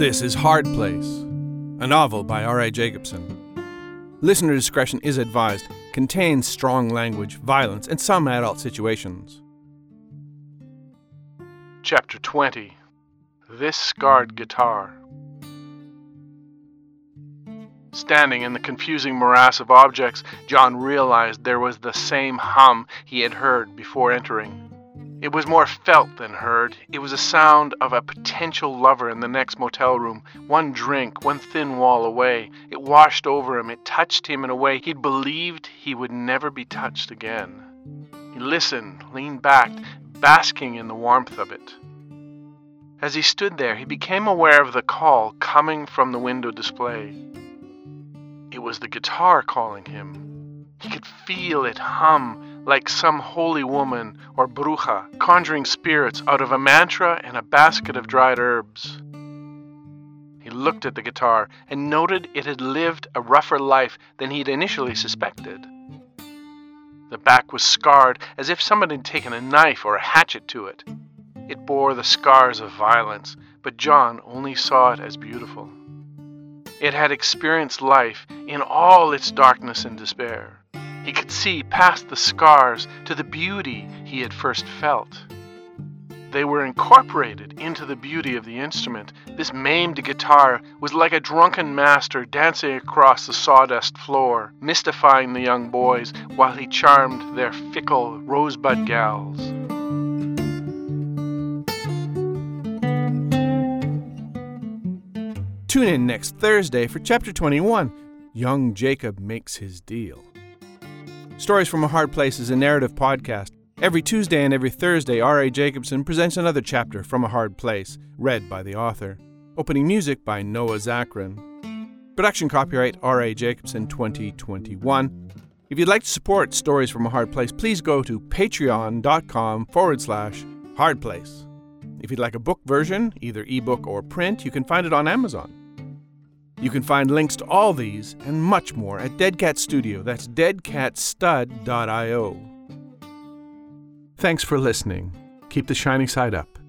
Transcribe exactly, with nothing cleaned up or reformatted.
This is Hard Place, a novel by R A Jacobson. Listener discretion is advised, contains strong language, violence, and some adult situations. Chapter twenty. This Scarred Guitar. Standing in the confusing morass of objects, John realized there was the same hum he had heard before entering. It was more felt than heard. It was a sound of a potential lover in the next motel room, one drink, one thin wall away. It washed over him. It touched him in a way he believed he would never be touched again. He listened, leaned back, basking in the warmth of it. As he stood there, he became aware of the call coming from the window display. It was the guitar calling him. He could feel it hum, like some holy woman or bruja conjuring spirits out of a mantra and a basket of dried herbs. He looked at the guitar and noted it had lived a rougher life than he'd initially suspected. The back was scarred as if someone had taken a knife or a hatchet to it. It bore the scars of violence, but John only saw it as beautiful. It had experienced life in all its darkness and despair. He could see past the scars to the beauty he had first felt. They were incorporated into the beauty of the instrument. This maimed guitar was like a drunken master dancing across the sawdust floor, mystifying the young boys while he charmed their fickle rosebud gals. Tune in next Thursday for Chapter twenty-one, Young Jacob Makes His Deal. Stories from a Hard Place is a narrative podcast. Every Tuesday and every Thursday, R A Jacobson presents another chapter from a hard place, read by the author. Opening music by Noah Zakrin. Production copyright R A Jacobson twenty twenty-one. If you'd like to support Stories from a Hard Place, please go to patreon.com forward slash hard place. If you'd like a book version, either ebook or print, you can find it on Amazon. You can find links to all these and much more at Dead Cat Studio. That's dead cat stud dot i o. Thanks for listening. Keep the shiny side up.